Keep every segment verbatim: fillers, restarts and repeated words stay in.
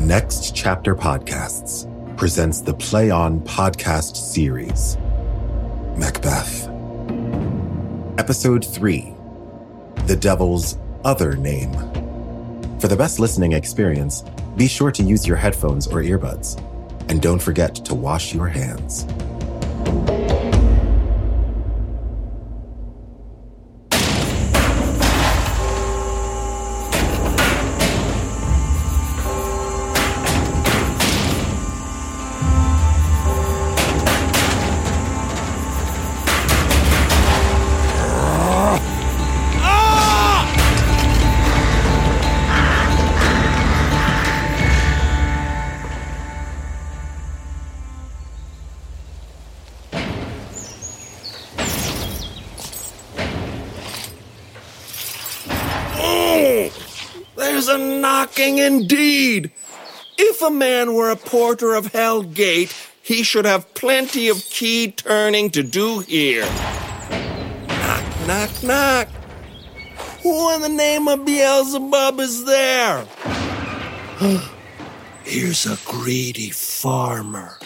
Next Chapter Podcasts presents the Play On podcast series, Macbeth. Episode three, The Devil's Other Name. For the best listening experience, be sure to use your headphones or earbuds. And don't forget to wash your hands. Indeed, if a man were a porter of Hell Gate, he should have plenty of key turning to do here. Knock, knock, knock. Who in the name of Beelzebub is there? Here's a greedy farmer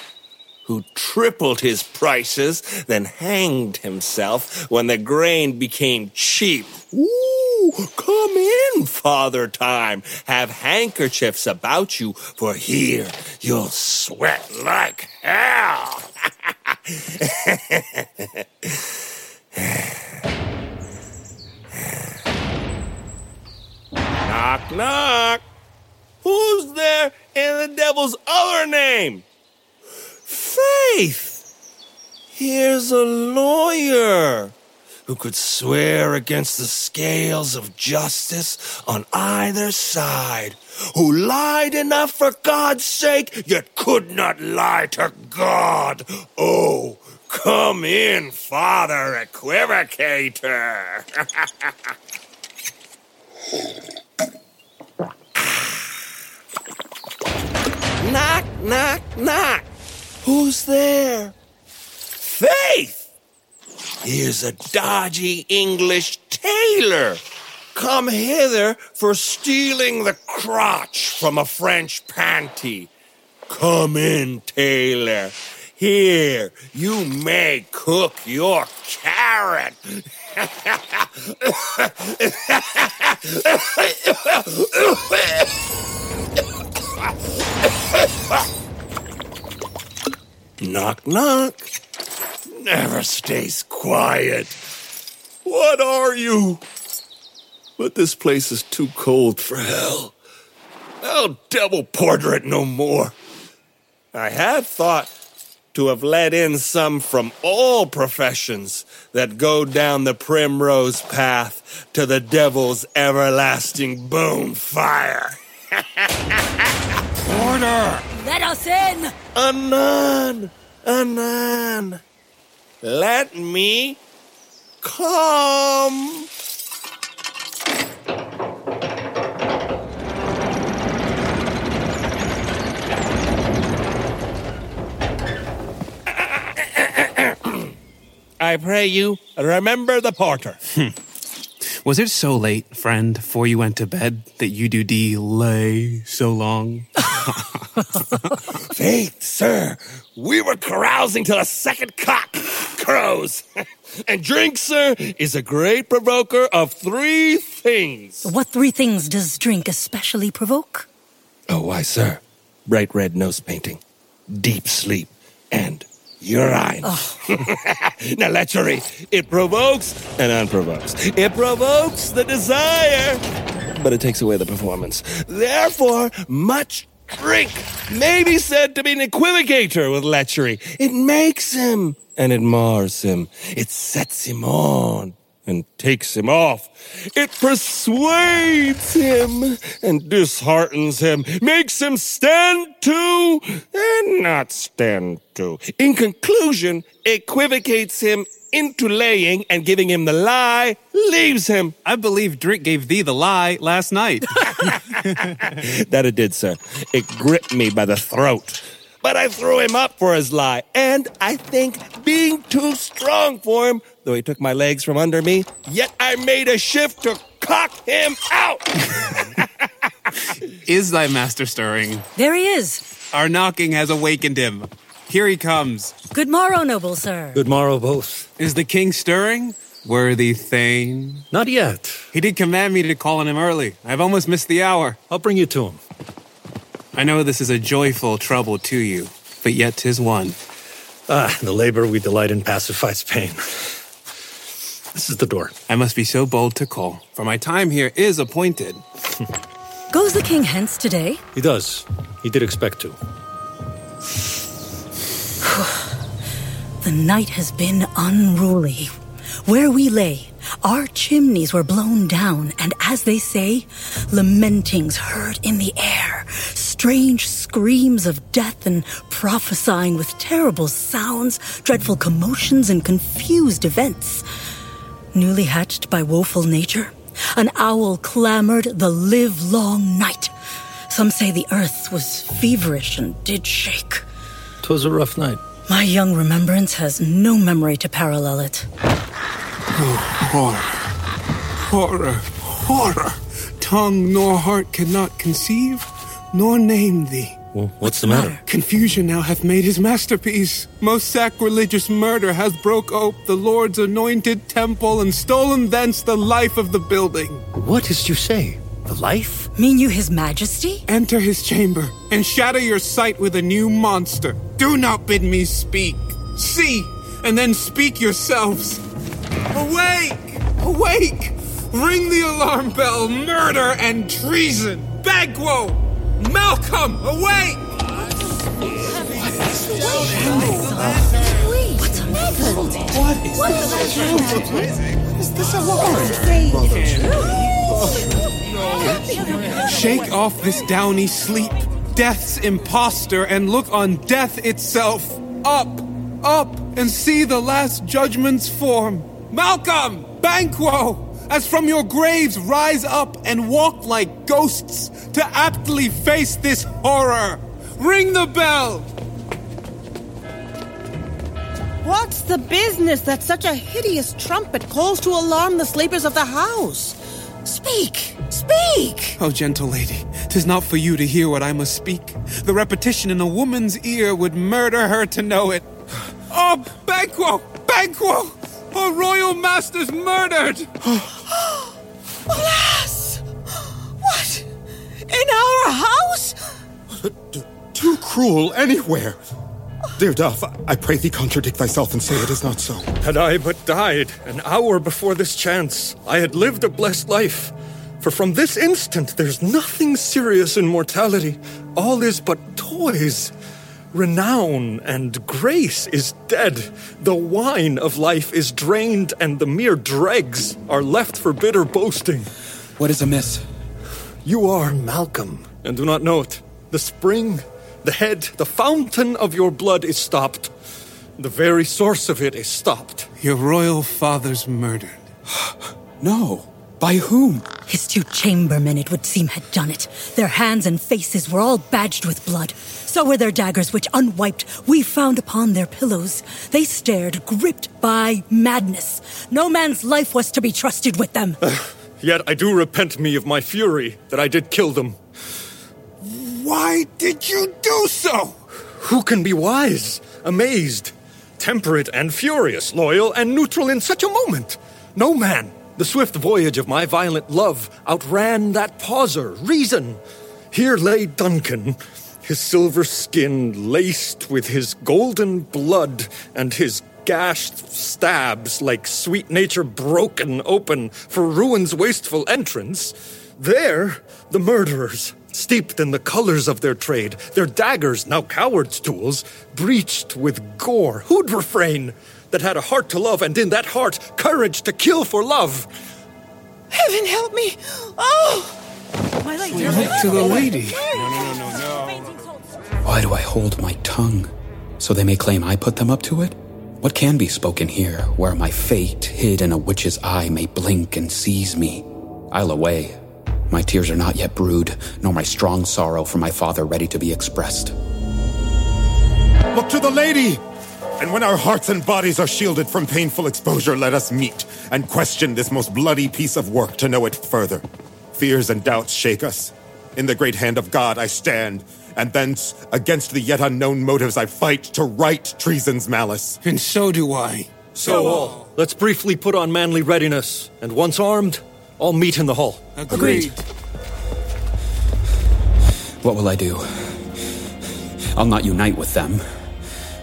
who tripled his prices, then hanged himself when the grain became cheap. Woo! Come in, Father Time. Have handkerchiefs about you, for here you'll sweat like hell. Knock, knock. Who's there in the devil's other name? Faith. Here's a lawyer who could swear against the scales of justice on either side, who lied enough for God's sake, yet could not lie to God. Oh, come in, Father Equivocator. Knock, knock, knock. Who's there? Faith! Here's a dodgy English tailor, come hither for stealing the crotch from a French panty. Come in, tailor. Here, you may cook your carrot. Knock, knock. Never stays quiet. What are you? But this place is too cold for hell. I'll devil porter it no more. I had thought to have let in some from all professions that go down the primrose path to the devil's everlasting bonfire. Porter! Let us in! Anon! Anon! Let me come. I pray you, remember the porter. Hmm. Was it so late, friend, before you went to bed, that you do delay so long? Faith, sir, we were carousing till the second cock crows. And drink, sir, is a great provoker of three things. What three things does drink especially provoke? Oh, why, sir, bright red nose painting, deep sleep, and urine. Oh. Now, lechery, it provokes and unprovokes. It provokes the desire, but it takes away the performance. Therefore, much drink may be said to be an equivocator with lechery. It makes him, and it mars him. It sets him on, and takes him off. It persuades him and disheartens him, makes him stand to and not stand to. In conclusion, equivocates him into laying and giving him the lie, leaves him. I believe drink gave thee the lie last night. That it did, sir. It gripped me by the throat. But I threw him up for his lie. And I think being too strong for him, though he took my legs from under me, yet I made a shift to cock him out. Is thy master stirring? There he is. Our knocking has awakened him. Here he comes. Good morrow, noble sir. Good morrow, both. Is the king stirring? Worthy Thane? Not yet. He did command me to call on him early. I've almost missed the hour. I'll bring you to him. I know this is a joyful trouble to you, but yet 'tis one. Ah, the labor we delight in pacifies pain. This is the door. I must be so bold to call, for my time here is appointed. Goes the king hence today? He does. He did expect to. The night has been unruly. Where we lay, our chimneys were blown down, and as they say, lamentings heard in the air, strange screams of death and prophesying with terrible sounds, dreadful commotions and confused events. Newly hatched by woeful nature, an owl clamored the livelong night. Some say the earth was feverish and did shake. 'Twas a rough night. My young remembrance has no memory to parallel it. Oh, horror, horror, horror. Tongue nor heart cannot conceive, nor name thee. Well, what's, what's the matter? matter? Confusion now hath made his masterpiece. Most sacrilegious murder hath broke ope the Lord's anointed temple and stolen thence the life of the building. What is you say? The life? Mean you his majesty? Enter his chamber and shatter your sight with a new monster. Do not bid me speak. See, and then speak yourselves. Awake! Awake! Ring the alarm bell, murder and treason! Bagwo! Malcolm, awake! What's unfolded? What is this? Is this a horror? Shake off this downy sleep, death's impostor, and look on death itself. Up, up, and see the last judgment's form. Malcolm! Banquo! As from your graves rise up and walk like ghosts to aptly face this horror! Ring the bell! What's the business that such a hideous trumpet calls to alarm the sleepers of the house? Speak! Speak! Oh, gentle lady, 'tis not for you to hear what I must speak. The repetition in a woman's ear would murder her to know it. Oh, Banquo! Banquo! Our royal master's murdered! Alas! What? In our house? Too cruel anywhere. Dear Duff, I pray thee contradict thyself and say it is not so. Had I but died an hour before this chance, I had lived a blessed life. For from this instant there's nothing serious in mortality. All is but toys. Renown and grace is dead. The wine of life is drained, and the mere dregs are left for bitter boasting. What is amiss? You are Malcolm, and do not know it. The spring, the head, the fountain of your blood is stopped. The very source of it is stopped. Your royal father's murdered. No. By whom? His two chambermen, it would seem, had done it. Their hands and faces were all badged with blood. So were their daggers, which, unwiped, we found upon their pillows. They stared, gripped by madness. No man's life was to be trusted with them. Uh, yet I do repent me of my fury that I did kill them. Why did you do so? Who can be wise, amazed, temperate and furious, loyal and neutral in such a moment? No man. The swift voyage of my violent love outran that pauser, reason. Here lay Duncan, his silver skin laced with his golden blood and his gashed stabs like sweet nature broken open for ruin's wasteful entrance. There, the murderers, steeped in the colors of their trade, their daggers, now cowards' tools, breached with gore. Who'd refrain? that had a heart to love, and in that heart, courage to kill for love. Heaven help me! Oh! My legs are... Look to the lady. No, no, no, no, no. Why do I hold my tongue? So they may claim I put them up to it? What can be spoken here, where my fate, hid in a witch's eye, may blink and seize me? I'll away. My tears are not yet brewed, nor my strong sorrow for my father ready to be expressed. Look to the lady! And when our hearts and bodies are shielded from painful exposure, let us meet and question this most bloody piece of work to know it further. Fears and doubts shake us. In the great hand of God I stand, and thence, against the yet unknown motives, I fight to right treason's malice. And so do I. So all. Let's briefly put on manly readiness, and once armed, all meet in the hall. Agreed. Agreed. What will I do? I'll not unite with them.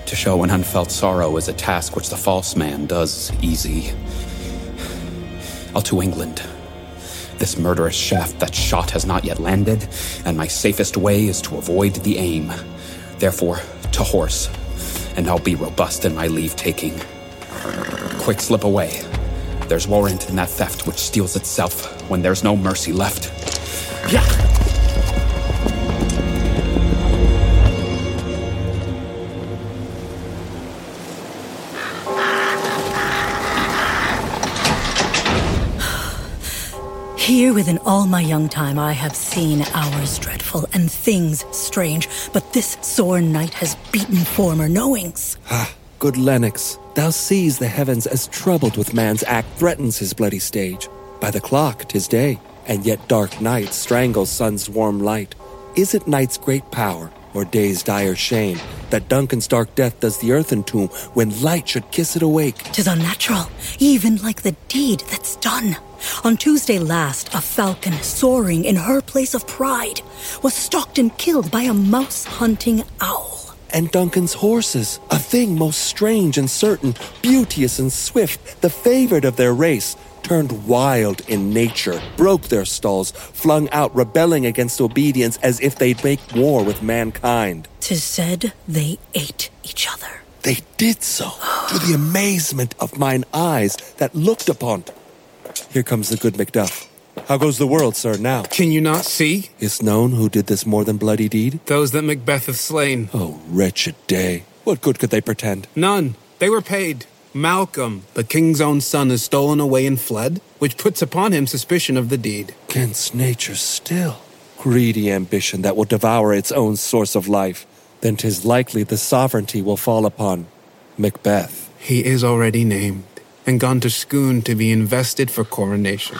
To show an unfelt sorrow is a task which the false man does easy. I'll to England. This murderous shaft that shot has not yet landed, and my safest way is to avoid the aim. Therefore, to horse, and I'll be robust in my leave-taking. Quick slip away. There's warrant in that theft which steals itself when there's no mercy left. Yeah! Here within all my young time I have seen hours dreadful and things strange, but this sore night has beaten former knowings. Ah, good Lennox, thou sees the heavens as troubled with man's act threatens his bloody stage. By the clock 'tis day, and yet dark night strangles sun's warm light. Is it night's great power, or day's dire shame, that Duncan's dark death does the earth entomb when light should kiss it awake? 'Tis unnatural, even like the deed that's done. On Tuesday last, a falcon, soaring in her place of pride, was stalked and killed by a mouse-hunting owl. And Duncan's horses, a thing most strange and certain, beauteous and swift, the favored of their race, turned wild in nature, broke their stalls, flung out, rebelling against obedience as if they'd make war with mankind. 'Tis said they ate each other. They did so, to the amazement of mine eyes that looked upon. Here comes the good Macduff. How goes the world, sir, now? Can you not see? Is known who did this more than bloody deed? Those that Macbeth hath slain. Oh, wretched day. What good could they pretend? None. They were paid. Malcolm, the king's own son, is stolen away and fled, which puts upon him suspicion of the deed. 'Gainst nature still. Greedy ambition that will devour its own source of life. Then 'tis likely the sovereignty will fall upon Macbeth. He is already named, and gone to Scone to be invested for coronation.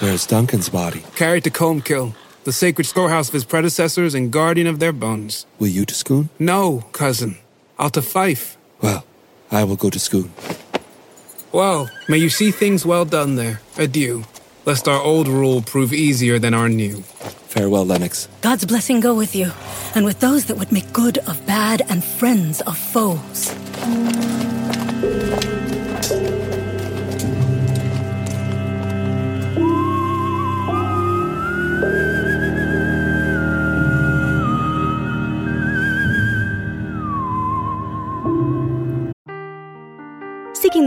Where's Duncan's body? Carried to Colmkill, the sacred storehouse of his predecessors and guardian of their bones. Will you to Scone? No, cousin. I'll to Fife. Well, I will go to Scone. Well, may you see things well done there. Adieu, lest our old rule prove easier than our new. Farewell, Lennox. God's blessing go with you, and with those that would make good of bad and friends of foes. Seeking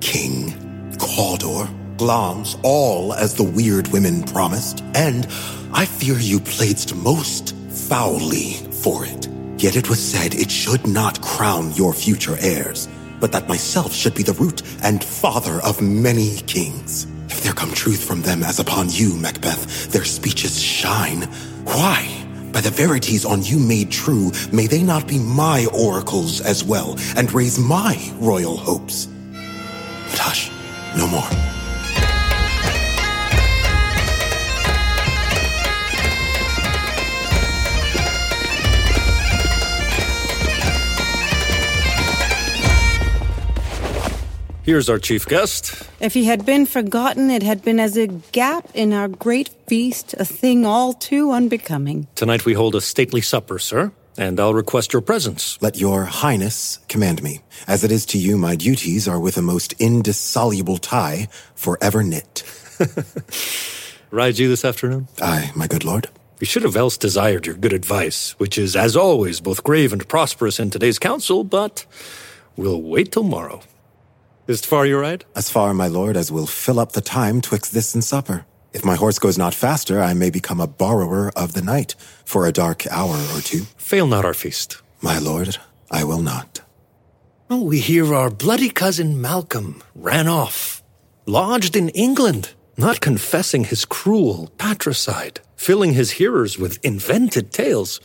King, Cawdor, Glamis, all as the weird women promised, and I fear you played most foully for it. Yet it was said it should not crown your future heirs, but that myself should be the root and father of many kings. If there come truth from them as upon you, Macbeth, their speeches shine. Why, by the verities on you made true, may they not be my oracles as well, and raise my royal hopes? But hush, no more. Here's our chief guest. If he had been forgotten, it had been as a gap in our great feast, a thing all too unbecoming. Tonight we hold a stately supper, sir, and I'll request your presence. Let your highness command me. As it is to you, my duties are with a most indissoluble tie forever knit. Ride you this afternoon? Aye, my good lord. We should have else desired your good advice, which is, as always, both grave and prosperous in today's council, but we'll wait till morrow. Is't far your ride? As far, my lord, as will fill up the time twixt this and supper. If my horse goes not faster, I may become a borrower of the night for a dark hour or two. Fail not our feast. My lord, I will not. Oh, we hear our bloody cousin Malcolm ran off, lodged in England, not confessing his cruel patricide, filling his hearers with invented tales.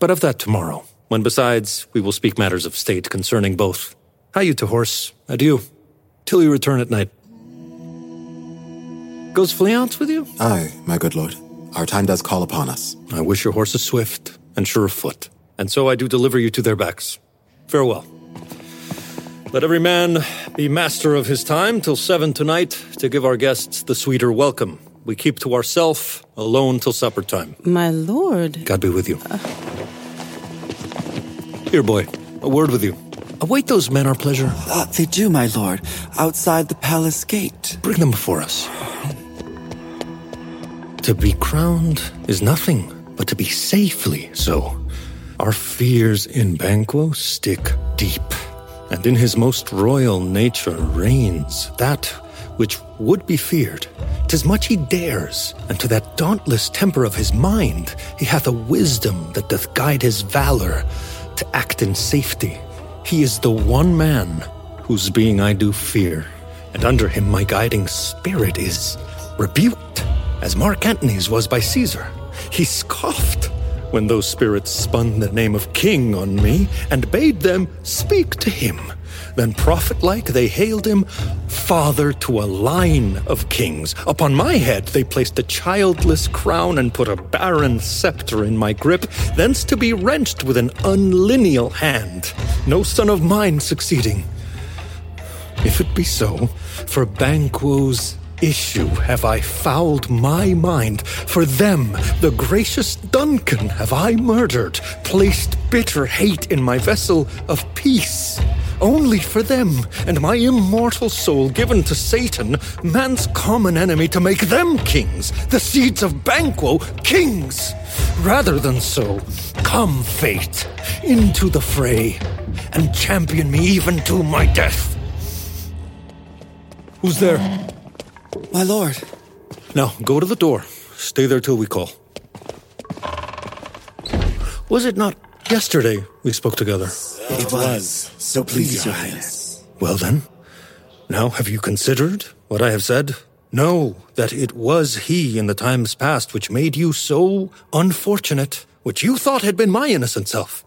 But of that tomorrow, when besides we will speak matters of state concerning both. Hie you to horse. Adieu. Till you return at night. Goes Fleance with you? Aye, my good lord. Our time does call upon us. I wish your horses swift and sure of foot, and so I do deliver you to their backs. Farewell. Let every man be master of his time till seven tonight to give our guests the sweeter welcome. We keep to ourself alone till supper time. My lord. God be with you. Uh... Here, boy, a word with you. Await those men our pleasure. Uh, they do, my lord, outside the palace gate. Bring them before us. To be crowned is nothing, but to be safely so. Our fears in Banquo stick deep, and in his most royal nature reigns that which would be feared. 'Tis much he dares, and to that dauntless temper of his mind he hath a wisdom that doth guide his valor to act in safety. He is the one man whose being I do fear, and under him my guiding spirit is rebuked, as Mark Antony's was by Caesar. He scoffed when those spirits spun the name of king on me, and bade them speak to him. Then prophet-like they hailed him father to a line of kings. Upon my head they placed a childless crown and put a barren scepter in my grip, thence to be wrenched with an unlineal hand, no son of mine succeeding. If it be so, for Banquo's issue have I fouled my mind. For them, the gracious Duncan, have I murdered, placed bitter hate in my vessel of peace. Only for them, and my immortal soul given to Satan, man's common enemy, to make them kings, the seeds of Banquo kings. Rather than so, come fate, into the fray, and champion me even to my death. Who's there? My lord. Now, go to the door. Stay there till we call. Was it not yesterday we spoke together? It was. So please, your highness. Well then, now have you considered what I have said? Know that it was he in the times past which made you so unfortunate, which you thought had been my innocent self.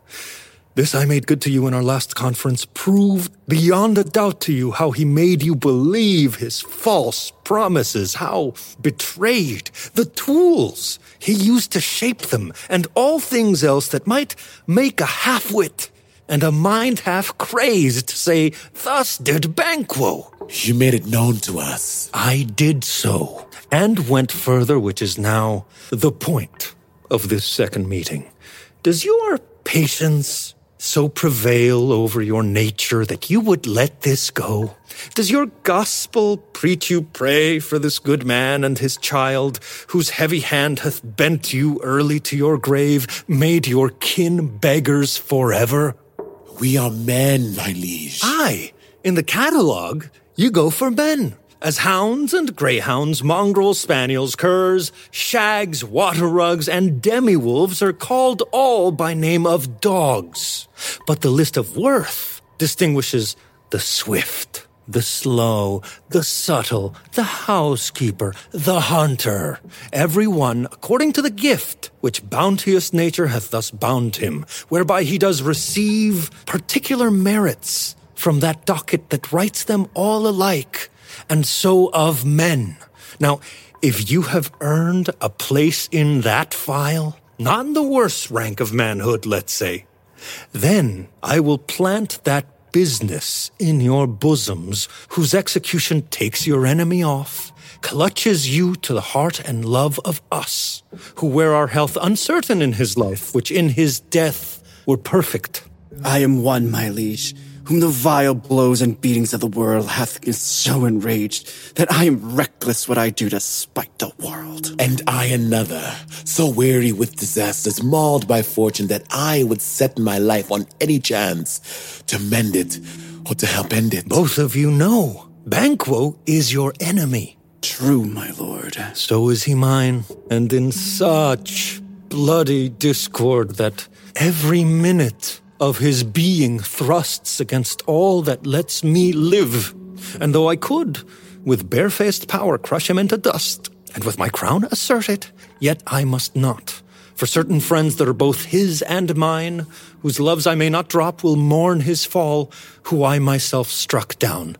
This I made good to you in our last conference, proved beyond a doubt to you how he made you believe his false promises, how betrayed the tools he used to shape them, and all things else that might make a half-wit and a mind half-crazed say, thus did Banquo. You made it known to us. I did so, and went further, which is now the point of this second meeting. Does your patience so prevail over your nature that you would let this go? Does your gospel preach you pray for this good man and his child, whose heavy hand hath bent you early to your grave, made your kin beggars forever? We are men, my liege. Aye, in the catalogue, you go for men. As hounds and greyhounds, mongrels, spaniels, curs, shags, water rugs, and demi-wolves are called all by name of dogs. But the list of worth distinguishes the swift, the slow, the subtle, the housekeeper, the hunter, every one according to the gift which bounteous nature hath thus bound him, whereby he does receive particular merits from that docket that writes them all alike, and so of men. Now, if you have earned a place in that file, not in the worst rank of manhood, let's say, then I will plant that business in your bosoms, whose execution takes your enemy off, clutches you to the heart and love of us, who wear our health uncertain in his life, which in his death were perfect. I am one, my liege, whom the vile blows and beatings of the world hath so enraged that I am reckless what I do to spite the world. And I another, so weary with disasters, mauled by fortune, that I would set my life on any chance to mend it or to help end it. Both of you know Banquo is your enemy. True, my lord. So is he mine, and in such bloody discord that every minute of his being thrusts against all that lets me live. And though I could, with barefaced power, crush him into dust, and with my crown assert it, yet I must not. For certain friends that are both his and mine, whose loves I may not drop, will mourn his fall, who I myself struck down.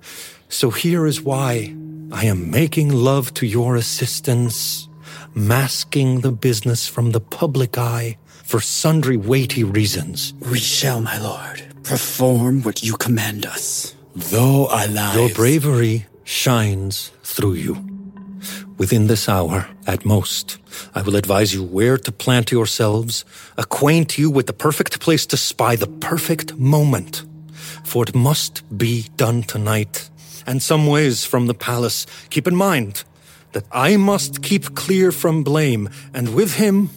So here is why I am making love to your assistance, masking the business from the public eye, for sundry weighty reasons. We shall, my lord, perform what you command us. Though our lives... Your bravery shines through you. Within this hour, at most, I will advise you where to plant yourselves, acquaint you with the perfect place to spy the perfect moment, for it must be done tonight, and some ways from the palace. Keep in mind that I must keep clear from blame, and with him...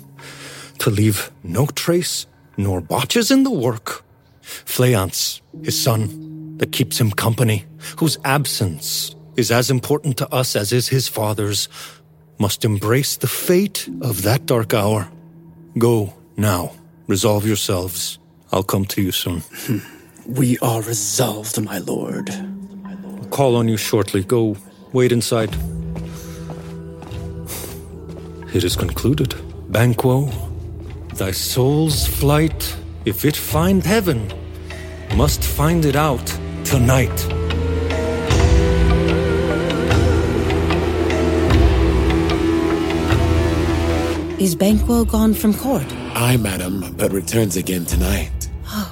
to leave no trace nor botches in the work. Fleance, his son, that keeps him company, whose absence is as important to us as is his father's, must embrace the fate of that dark hour. Go now. Resolve yourselves. I'll come to you soon. We are resolved, my lord. I'll call on you shortly. Go wait inside. It is concluded. Banquo, thy soul's flight, if it find heaven, must find it out tonight. Is Banquo gone from court? Aye, madam, but returns again tonight. Oh,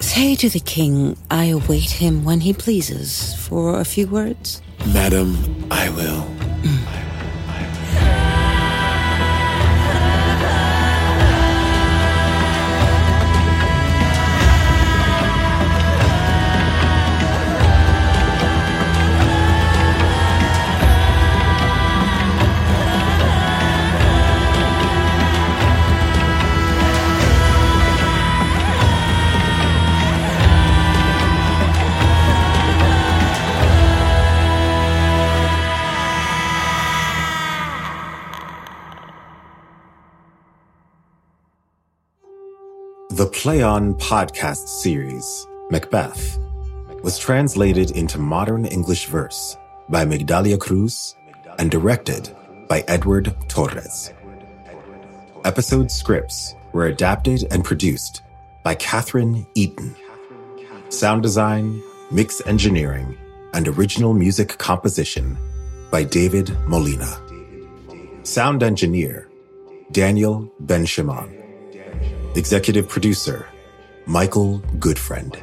say to the king, I await him when he pleases for a few words. Madam, I will. Mm. I will. The Play On podcast series, Macbeth, was translated into modern English verse by Migdalia Cruz and directed by Edward Torres. Episode scripts were adapted and produced by Catherine Eaton. Sound design, mix engineering, and original music composition by David Molina. Sound engineer, Daniel Ben-Shimon. Executive producer, Michael Goodfriend.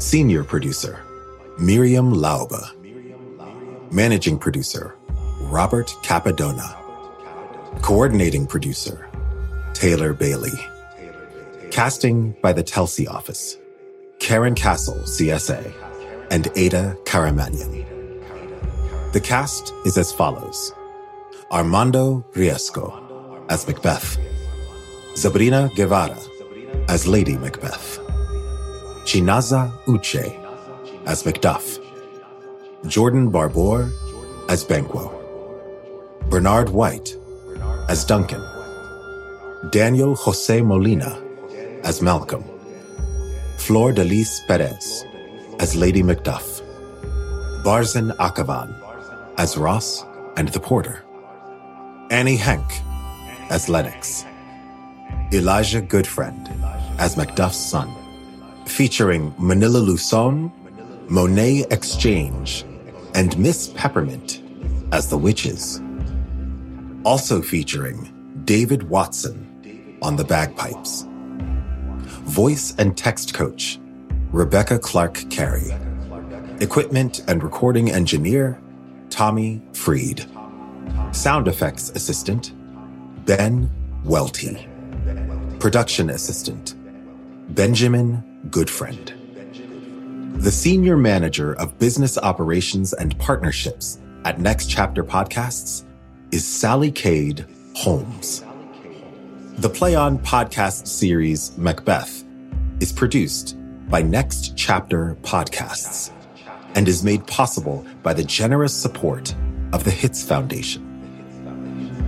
Senior producer, Miriam Lauba. Managing producer, Robert Cappadonna. Coordinating producer, Taylor Bailey. Casting by the Telsey Office, Karen Castle, C S A, and Ada Karamanian. The cast is as follows. Armando Riesco as Macbeth. Sabrina Guevara as Lady Macbeth. Chinaza Uche as Macduff. Jordan Barbour as Banquo. Bernard White as Duncan. Daniel Jose Molina as Malcolm. Flor Delis Perez as Lady Macduff. Barzin Akavan as Ross and the Porter. Annie Henk as Lennox. Elijah Goodfriend as Macduff's son, featuring Manila Luzon, Monet Exchange, and Miss Peppermint as the witches. Also featuring David Watson on the bagpipes. Voice and text coach, Rebecca Clark Carey. Equipment and recording engineer, Tommy Freed. Sound effects assistant, Ben Welty. Production assistant, Benjamin Goodfriend. The senior manager of business operations and partnerships at Next Chapter Podcasts is Sally Cade Holmes. The Play On podcast series Macbeth is produced by Next Chapter Podcasts and is made possible by the generous support of the Hits Foundation.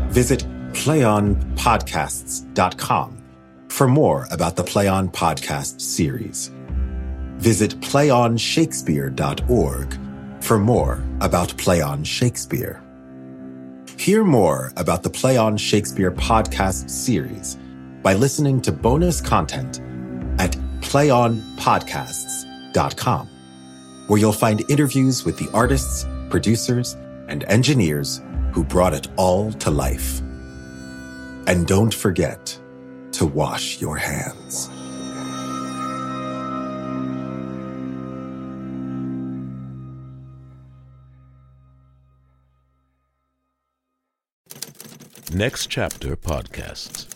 Visit play on podcasts dot com for more about the Play On podcast series. Visit play on shakespeare dot org for more about Play On Shakespeare. Hear more about the Play On Shakespeare podcast series by listening to bonus content at play on podcasts dot com, where you'll find interviews with the artists, producers, and engineers who brought it all to life. And don't forget to wash your hands. Next Chapter Podcasts.